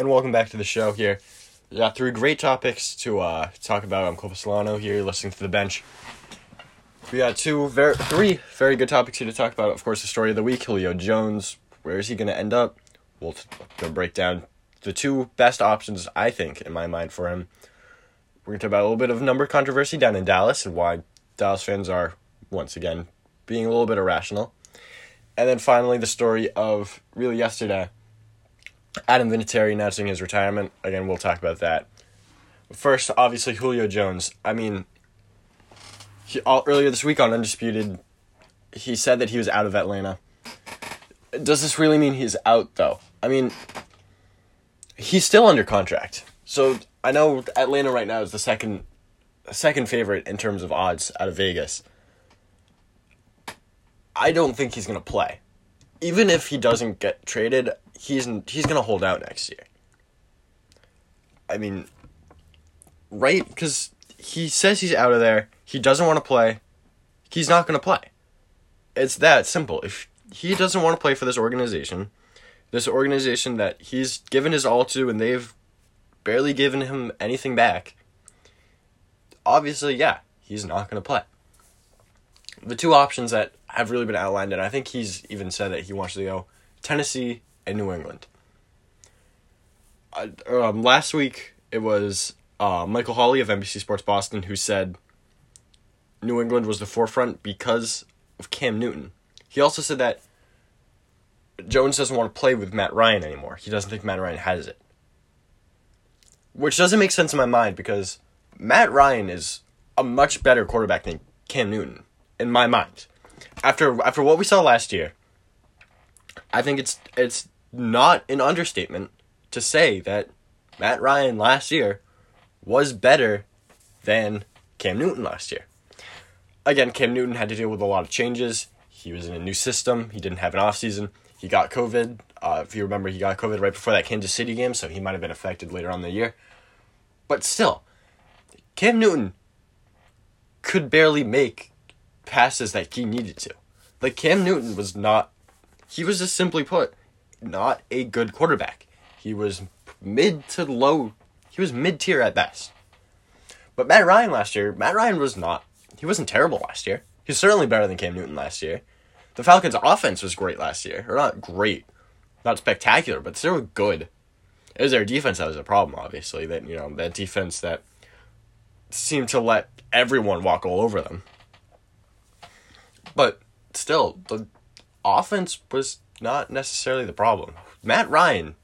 and welcome back to the show here. We got three great topics to talk about. I'm Colby Solano here, listening to The Bench. We got three very good topics here to talk about. Of course, the story of the week, Julio Jones. Where is he going to end up? We'll break down the two best options, I think, in my mind for him. We're going to talk about a little bit of number controversy down in Dallas and why Dallas fans are, once again, being a little bit irrational. And then finally, the story of, really, yesterday, Adam Vinatieri announcing his retirement. Again, we'll talk about that. First, obviously, Julio Jones. I mean, earlier this week on Undisputed, he said that he was out of Atlanta. Does this really mean he's out, though? I mean, he's still under contract. So, I know Atlanta right now is the second favorite in terms of odds out of Vegas. I don't think he's going to play. Even if he doesn't get traded, he's going to hold out next year. I mean, right? Because he says he's out of there. He doesn't want to play. He's not going to play. It's that simple. If he doesn't want to play for this organization that he's given his all to and they've barely given him anything back, obviously, yeah, he's not going to play. The two options that have really been outlined, and I think he's even said that he wants to go Tennessee and New England. Last week, it was Michael Hawley of NBC Sports Boston who said New England was the forefront because of Cam Newton. He also said that Jones doesn't want to play with Matt Ryan anymore. He doesn't think Matt Ryan has it. Which doesn't make sense in my mind because Matt Ryan is a much better quarterback than Cam Newton, in my mind. After what we saw last year, I think it's not an understatement to say that Matt Ryan last year was better than Cam Newton last year. Again, Cam Newton had to deal with a lot of changes. He was in a new system. He didn't have an offseason. He got COVID. If you remember, he got COVID right before that Kansas City game, so he might have been affected later on in the year. But still, Cam Newton could barely make passes that he needed to. Like, Cam Newton was not, he was just simply put, not a good quarterback. He was mid-tier at best. But Matt Ryan was not, he wasn't terrible last year. He was certainly better than Cam Newton last year. The Falcons' offense was great last year. Or not great, not spectacular, but still good. It was their defense that was a problem, obviously. That defense that seemed to let everyone walk all over them. But still, the offense was not necessarily the problem. Matt Ryan's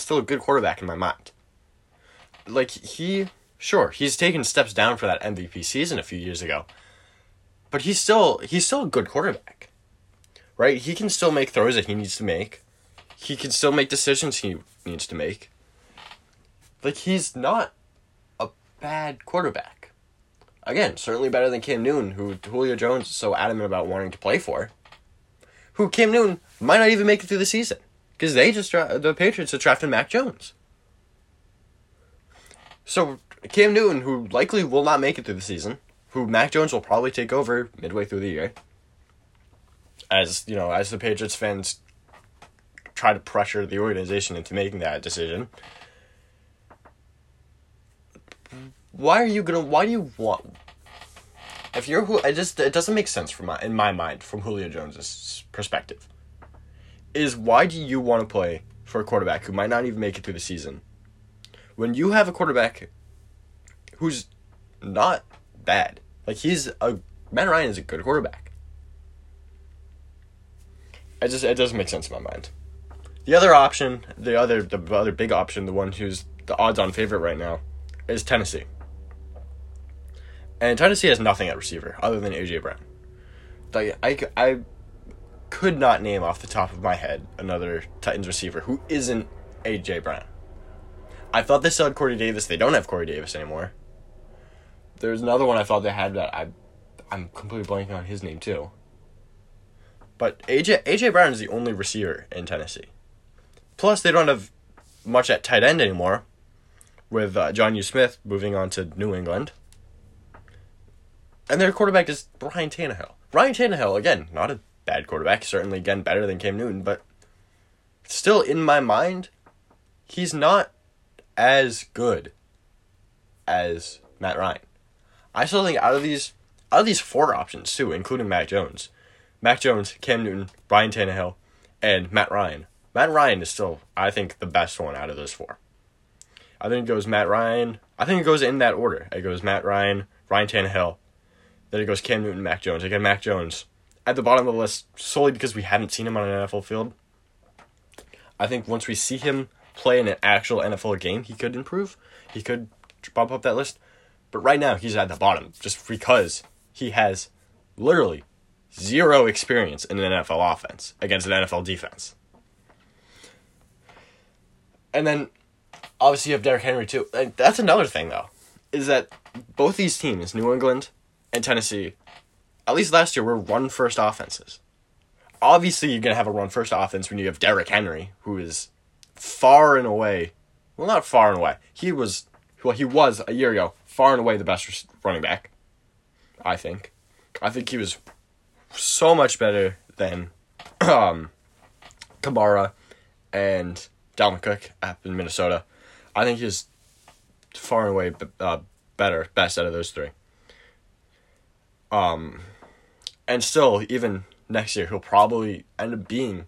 still a good quarterback in my mind. Like, he's taken steps down for that MVP season a few years ago. But he's still a good quarterback, right? He can still make throws that he needs to make. He can still make decisions he needs to make. Like, he's not a bad quarterback. Again, certainly better than Cam Newton, who Julio Jones is so adamant about wanting to play for. Who Cam Newton might not even make it through the season. Because the Patriots are drafting Mac Jones. So Cam Newton, who likely will not make it through the season, who Mac Jones will probably take over midway through the year. As the Patriots fans try to pressure the organization into making that decision. It doesn't make sense in my mind, from Julio Jones' perspective, is why do you want to play for a quarterback who might not even make it through the season when you have a quarterback who's not bad? Like, Matt Ryan is a good quarterback. It doesn't make sense in my mind. The other option, the other big option, the one who's the odds-on favorite right now, is Tennessee. And Tennessee has nothing at receiver other than A.J. Brown. I could not name off the top of my head another Titans receiver who isn't A.J. Brown. I thought they still had Corey Davis. They don't have Corey Davis anymore. There's another one I thought they had that I'm completely blanking on his name too. But A.J. Brown is the only receiver in Tennessee. Plus, they don't have much at tight end anymore, with Jonnu Smith moving on to New England. And their quarterback is Ryan Tannehill. Ryan Tannehill, again, not a bad quarterback. Certainly, again, better than Cam Newton. But still, in my mind, he's not as good as Matt Ryan. I still think out of these four options too, including Mac Jones, Cam Newton, Ryan Tannehill, and Matt Ryan. Matt Ryan is still, I think, the best one out of those four. I think it goes Matt Ryan. I think it goes in that order. It goes Matt Ryan, Ryan Tannehill. Then it goes Cam Newton, Mac Jones. Again, Mac Jones at the bottom of the list solely because we haven't seen him on an NFL field. I think once we see him play in an actual NFL game, he could improve. He could bump up that list. But right now, he's at the bottom just because he has literally zero experience in an NFL offense against an NFL defense. And then, obviously, you have Derrick Henry, too. And that's another thing, though, is that both these teams, New England and Tennessee, at least last year, were run-first offenses. Obviously, you're going to have a run-first offense when you have Derrick Henry, who is far and away... Well, not far and away. He was, a year ago, far and away the best running back, I think. I think he was so much better than Kamara and Dalvin Cook up in Minnesota. I think he's far and away best out of those three. And still, even next year, he'll probably end up being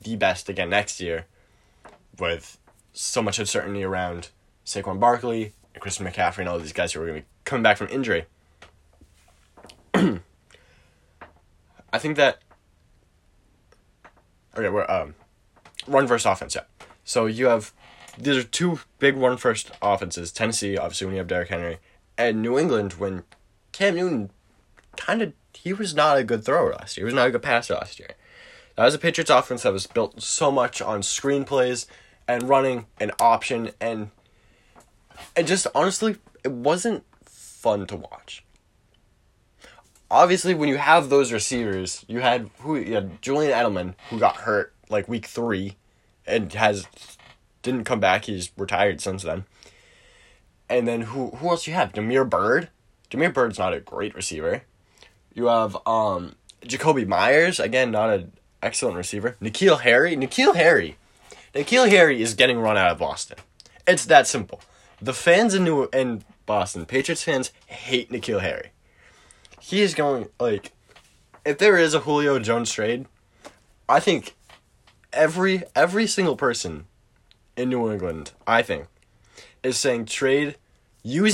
the best again next year with so much uncertainty around Saquon Barkley and Christian McCaffrey and all these guys who are going to be coming back from injury. I think that... Okay, we're... Run-first offense, yeah. So you have... These are two big run-first offenses. Tennessee, obviously, when you have Derrick Henry. And New England, when Cam Newton he was not a good thrower last year. He was not a good passer last year. That was a Patriots offense that was built so much on screenplays and running and option and just, honestly, it wasn't fun to watch. Obviously, when you have those receivers, you had Julian Edelman, who got hurt, like, week 3, and didn't come back. He's retired since then. And then who else you have? Demir Bird. Demir Bird's not a great receiver. You have Jacoby Myers. Again, not an excellent receiver. N'Keal Harry is getting run out of Boston. It's that simple. The fans in Boston, Patriots fans, hate N'Keal Harry. He is going, like, if there is a Julio Jones trade, I think every single person in New England, I think, is saying use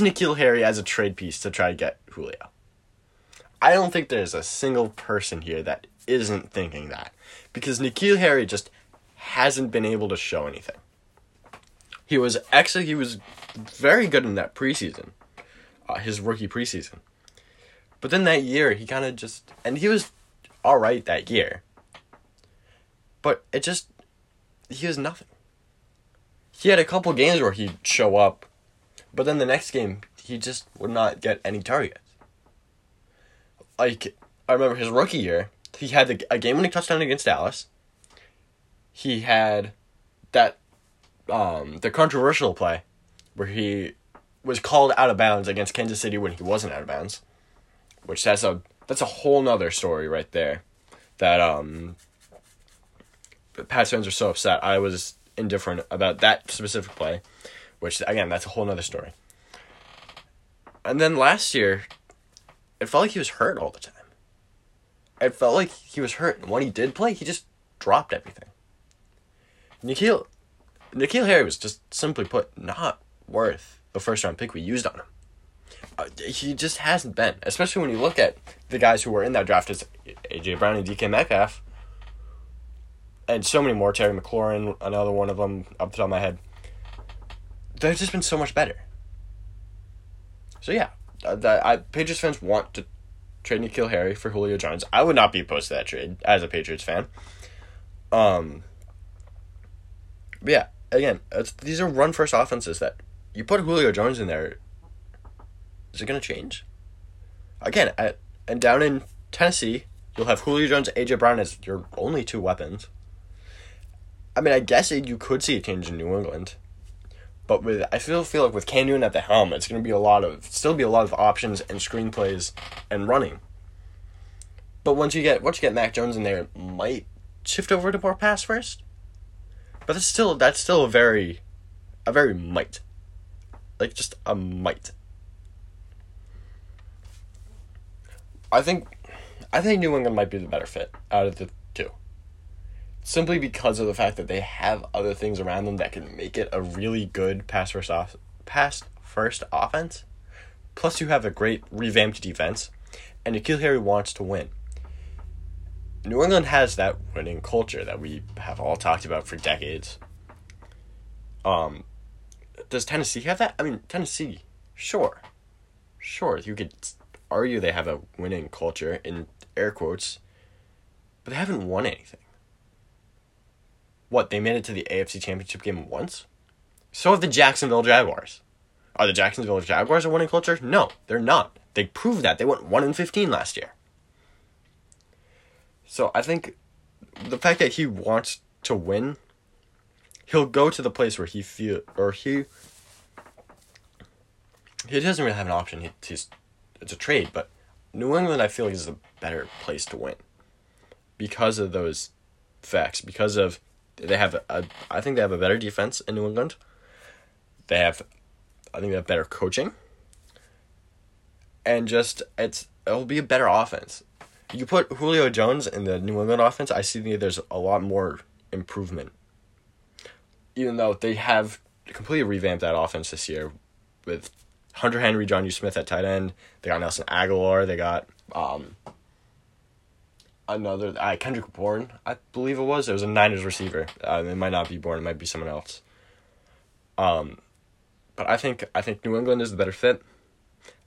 N'Keal Harry as a trade piece to try to get Julio. I don't think there's a single person here that isn't thinking that, because N'Keal Harry just hasn't been able to show anything. He was very good in that preseason, his rookie preseason. But then that year, he kind of just... And he was all right that year. But it just... He was nothing. He had a couple games where he'd show up. But then the next game, he just would not get any targets. Like, I remember his rookie year, he had a game-winning touchdown against Dallas. He had that... the controversial play where he was called out of bounds against Kansas City when he wasn't out of bounds. Which that's a whole nother story right there, that Pats fans are so upset. I was indifferent about that specific play, which, again, that's a whole nother story. And then last year, it felt like he was hurt all the time. It felt like he was hurt, and when he did play, he just dropped everything. N'Keal Harry was just, simply put, not worth the first-round pick we used on him. He just hasn't been, especially when you look at the guys who were in that draft as A.J. Brown and DK Metcalf, and so many more, Terry McLaurin, another one of them, up the top of my head. They've just been so much better. So yeah, Patriots fans want to trade N'Keal Harry for Julio Jones. I would not be opposed to that trade as a Patriots fan. But yeah, again, these are run-first offenses that you put Julio Jones in there. Is it going to change? Again, and down in Tennessee, you'll have Julio Jones, A.J. Brown as your only two weapons. I mean, I guess you could see a change in New England. But I feel like with Cam Newton at the helm, it's going to be a lot of options and screenplays and running. But once you get Mac Jones in there, it might shift over to more pass first. But that's still a very A very mite. Like, just a mite. I think New England might be the better fit out of the two. Simply because of the fact that they have other things around them that can make it a really good pass-first offense. Plus, you have a great revamped defense, and N'Keal Harry wants to win. New England has that winning culture that we have all talked about for decades. Does Tennessee have that? I mean, Tennessee, sure. Sure, you could argue they have a winning culture, in air quotes, but they haven't won anything. What, they made it to the AFC Championship game once? So have the Jacksonville Jaguars. Are the Jacksonville Jaguars a winning culture? No, they're not. They proved that. They went 1-15 last year. So I think the fact that he wants to win, he'll go to the place where he doesn't really have an option. It's a trade, but New England, I feel like, is the better place to win because of those facts. Because of I think they have a better defense in New England. I think they have better coaching. And just it'll be a better offense. You put Julio Jones in the New England offense, I see there's a lot more improvement. Even though they have completely revamped that offense this year with Hunter Henry, Jonnu Smith at tight end. They got Nelson Aguilar. They got Kendrick Bourne, I believe it was. There was a Niners receiver. It might not be Bourne. It might be someone else. But I think New England is the better fit.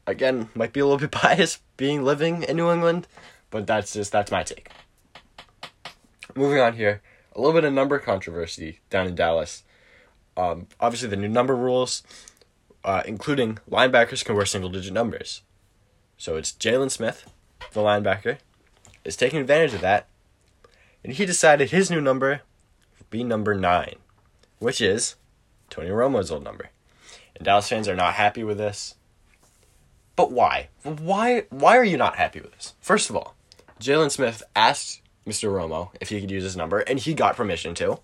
Again, might be a little bit biased living in New England, but that's my take. Moving on here, a little bit of number controversy down in Dallas. Obviously, the new number rules, including linebackers can wear single-digit numbers. So it's Jaylon Smith, the linebacker, is taking advantage of that, and he decided his new number would be number 9, which is Tony Romo's old number. And Dallas fans are not happy with this. But why? Why are you not happy with this? First of all, Jaylon Smith asked Mr. Romo if he could use his number, and he got permission to.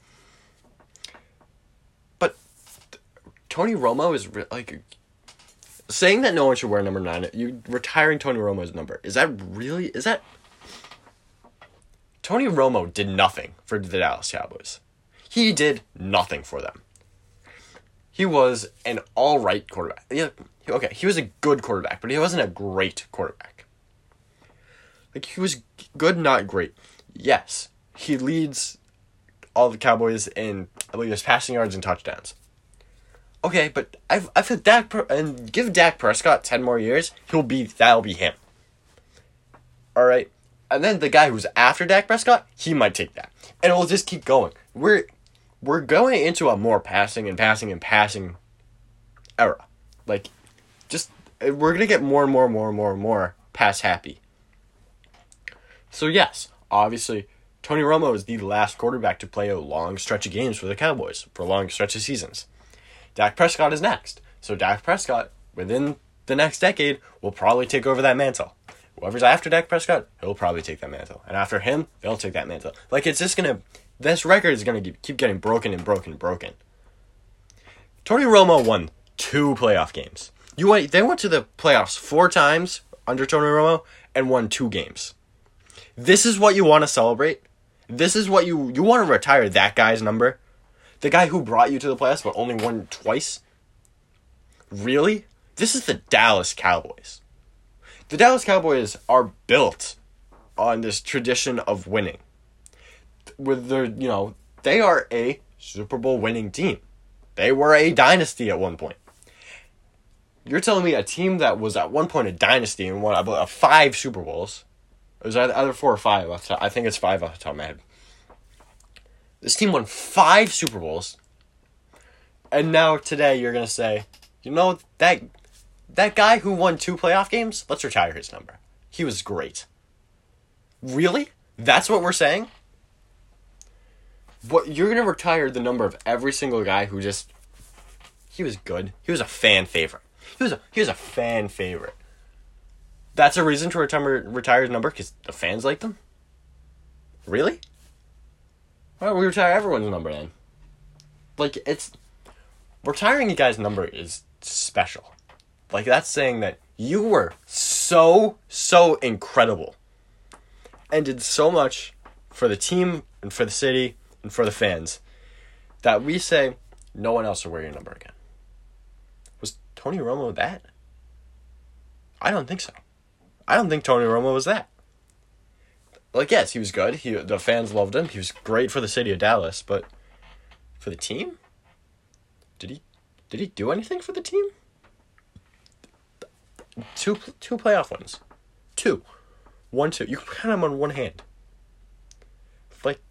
But Tony Romo is saying that no one should wear number 9. You retiring Tony Romo's number. Is that Tony Romo did nothing for the Dallas Cowboys. He did nothing for them. He was an all-right quarterback. Yeah, okay, he was a good quarterback, but he wasn't a great quarterback. Like, he was good, not great. Yes, he leads all the Cowboys in, I believe, his passing yards and touchdowns. Okay, but I've had give Dak Prescott 10 more years, that'll be him. All right, and then the guy who's after Dak Prescott, he might take that, and we'll just keep going. We're going into a more passing era. Like, just, we're going to get more pass happy. So yes, obviously, Tony Romo is the last quarterback to play a long stretch of games for the Cowboys, for a long stretch of seasons. Dak Prescott is next. So Dak Prescott, within the next decade, will probably take over that mantle. Whoever's after Dak Prescott, he'll probably take that mantle. And after him, they'll take that mantle. Like, it's just going to... This record is going to keep getting broken. Tony Romo won 2 playoff games. They went to the playoffs 4 times under Tony Romo and won 2 games. This is what you want to celebrate? This is what you want to retire that guy's number? The guy who brought you to the playoffs but only won twice? Really? This is the Dallas Cowboys. The Dallas Cowboys are built on this tradition of winning. With their, they are a Super Bowl winning team. They were a dynasty at one point. You're telling me a team that was at one point a dynasty and won, I believe, 5 Super Bowls. It was either 4 or 5. I think it's 5 off the top of my head. This team won 5 Super Bowls. And now today you're going to say, that guy who won 2 playoff games, let's retire his number. He was great. Really? That's what we're saying? But you're going to retire the number of every single guy who just... He was good. He was a fan favorite. He was a fan favorite. That's a reason to retire his number because the fans liked him? Really? Why don't we retire everyone's number then? Like, it's... retiring a guy's number is special. Like, that's saying that you were so incredible and did so much for the team and for the city and for the fans that we say no one else will wear your number again. Was Tony Romo that? I don't think so. I don't think Tony Romo was that. Like, yes, he was good. The fans loved him. He was great for the city of Dallas, but for the team? Did he do anything for the team? Two playoff wins. 2. 1, 2. You can count them on one hand. Like,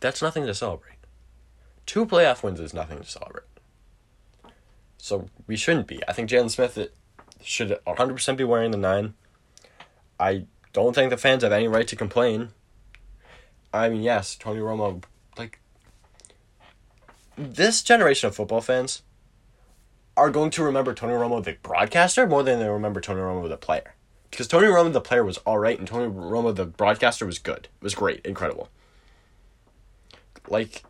that's nothing to celebrate. 2 playoff wins is nothing to celebrate. So we shouldn't be. I think Jaylon Smith should 100% be wearing the 9. I don't think the fans have any right to complain. I mean, yes, Tony Romo, like, this generation of football fans are going to remember Tony Romo the broadcaster more than they remember Tony Romo the player. Because Tony Romo the player was all right, and Tony Romo the broadcaster was good. It was great, incredible. Like,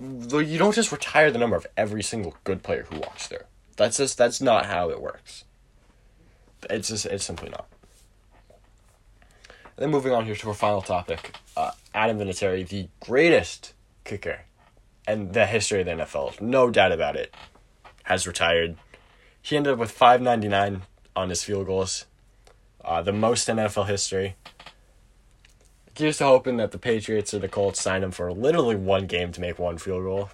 you don't just retire the number of every single good player who walks there. That's not how it works. It's simply not. And then moving on here to our final topic, Adam Vinatieri, the greatest kicker in the history of the NFL, no doubt about it, has retired. He ended up with 599 on his field goals, the most in NFL history. Here's to hoping that the Patriots or the Colts sign him for literally one game to make one field goal.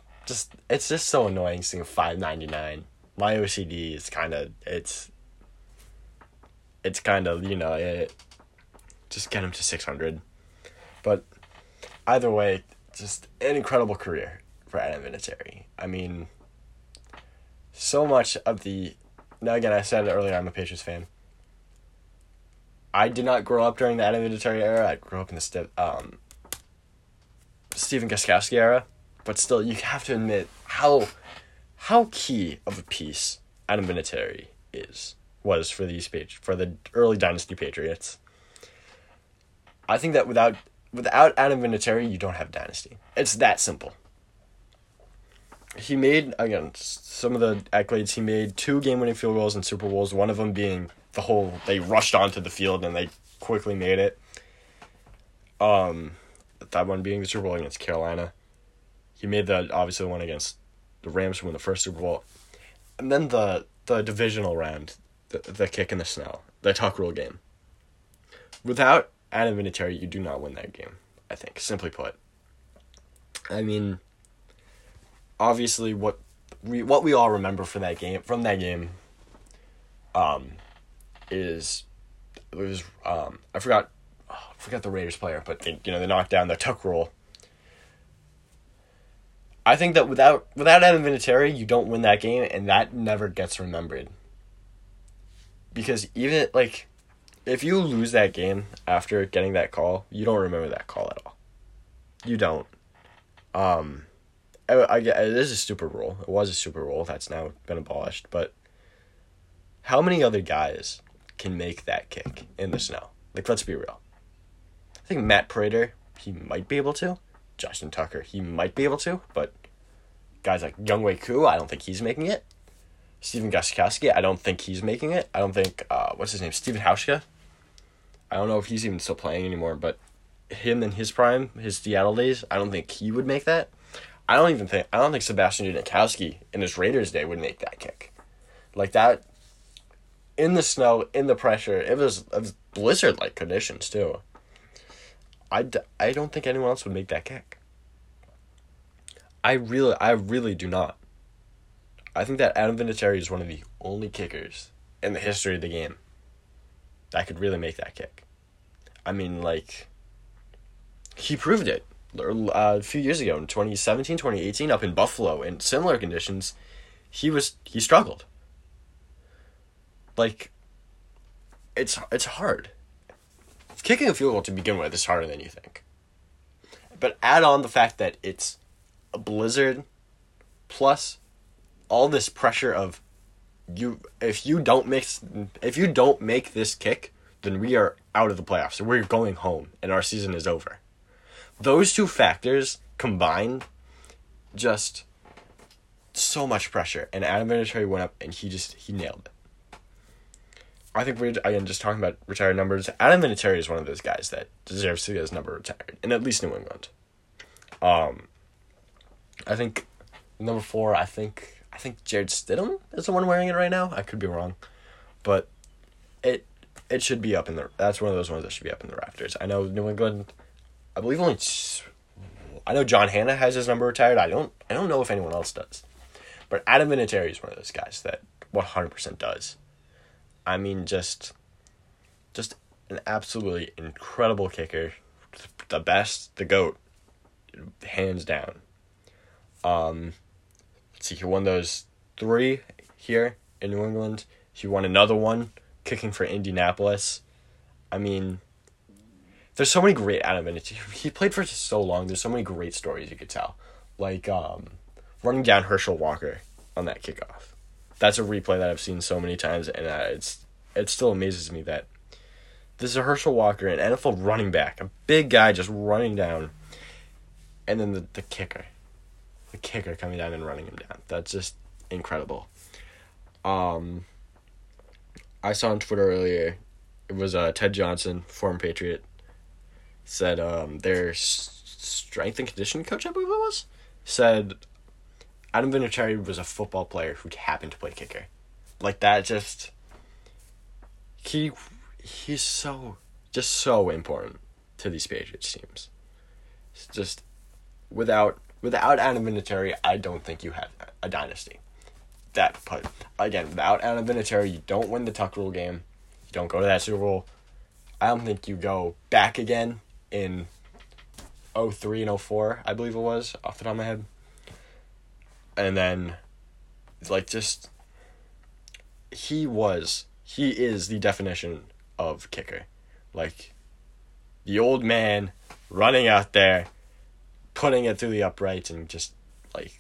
It's just so annoying seeing 599. My OCD is just get him to 600. But either way, just an incredible career for Adam Vinatieri. I mean, so much of the... Now, again, I said it earlier, I'm a Patriots fan. I did not grow up during the Adam Vinatieri era. I grew up in the Stephen Gostkowski era. But still, you have to admit how key of a piece Adam Vinatieri was for these for the early dynasty Patriots. I think that without Adam Vinatieri, you don't have dynasty. It's that simple. He made, again, some of the accolades. He made 2 game-winning field goals in Super Bowls, one of them being they rushed onto the field and they quickly made it. That one being the Super Bowl against Carolina. He made the one against the Rams to win the first Super Bowl. And then the divisional round, the kick in the snow, the tuck rule game. Without Adam Vinatieri, you do not win that game, I think, simply put. I mean, obviously what we all remember from that game is I forgot the Raiders player, but they knocked down the tuck rule. I think that without Adam Vinatieri, you don't win that game, and that never gets remembered. Because even if you lose that game after getting that call, you don't remember that call at all. You don't. It is a stupid rule. It was a stupid rule. That's now been abolished. But how many other guys can make that kick in the snow? Like, let's be real. I think Matt Prater, he might be able to. Justin Tucker, he might be able to. But guys like Younghoe Koo, I don't think he's making it. Stephen Gostkowski, I don't think he's making it. I don't think, what's his name, Stephen Hauschka? I don't know if he's even still playing anymore, but him in his prime, his Seattle days, I don't think he would make that. I don't think Sebastian Janikowski in his Raiders day would make that kick. Like that, in the snow, in the pressure, it was blizzard-like conditions too. I don't think anyone else would make that kick. I really do not. I think that Adam Vinatieri is one of the only kickers in the history of the game that could really make that kick. I mean, he proved it. A few years ago, in 2017, 2018, up in Buffalo, in similar conditions, he struggled. It's hard. Kicking a field goal to begin with is harder than you think. But add on the fact that it's a blizzard, plus all this pressure of if you don't make this kick, then we are out of the playoffs. We're going home, and our season is over. Those two factors combined just so much pressure, and Adam Vinatieri went up and he nailed it. I think we're, again, just talking about retired numbers. Adam Vinatieri is one of those guys that deserves to get his number retired, and at least New England. I think number 4, I think Jared Stidham is the one wearing it right now. I could be wrong, but it should be up in the... That's one of those ones that should be up in the rafters. I know New England... I believe only... I know John Hanna has his number retired. I don't know if anyone else does. But Adam Vinatieri is one of those guys that 100% does. I mean, just an absolutely incredible kicker. The best. The GOAT. Hands down. Let's see. He won those 3 here in New England. He won another one kicking for Indianapolis. I mean, there's so many great Adam Vinatieri. He played for so long. There's so many great stories you could tell. Like running down Herschel Walker on that kickoff. That's a replay that I've seen so many times, and it still amazes me that this is a Herschel Walker, an NFL running back, a big guy just running down, and then the kicker coming down and running him down. That's just incredible. I saw on Twitter earlier, it was Ted Johnson, former Patriot, said their strength and conditioning coach, I believe it was, said Adam Vinatieri was a football player who happened to play kicker. Like, that just... He's so... just so important to these Patriots teams. It's just... Without Adam Vinatieri, I don't think you have a dynasty. That put again, without Adam Vinatieri, you don't win the Tuck Rule game. You don't go to that Super Bowl. I don't think you go back again in 2003 and 2004, I believe it was, off the top of my head. And then, like, just... He is the definition of kicker. Like, the old man running out there, putting it through the uprights, and just, like...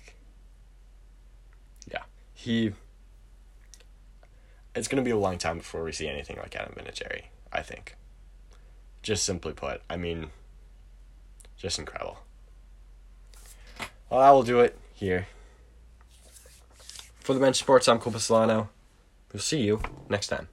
It's going to be a long time before we see anything like Adam Vinatieri, I think. Just simply put, I mean, just incredible. Well, I will do it here. For The Bench Sports, I'm Colby Solano. We'll see you next time.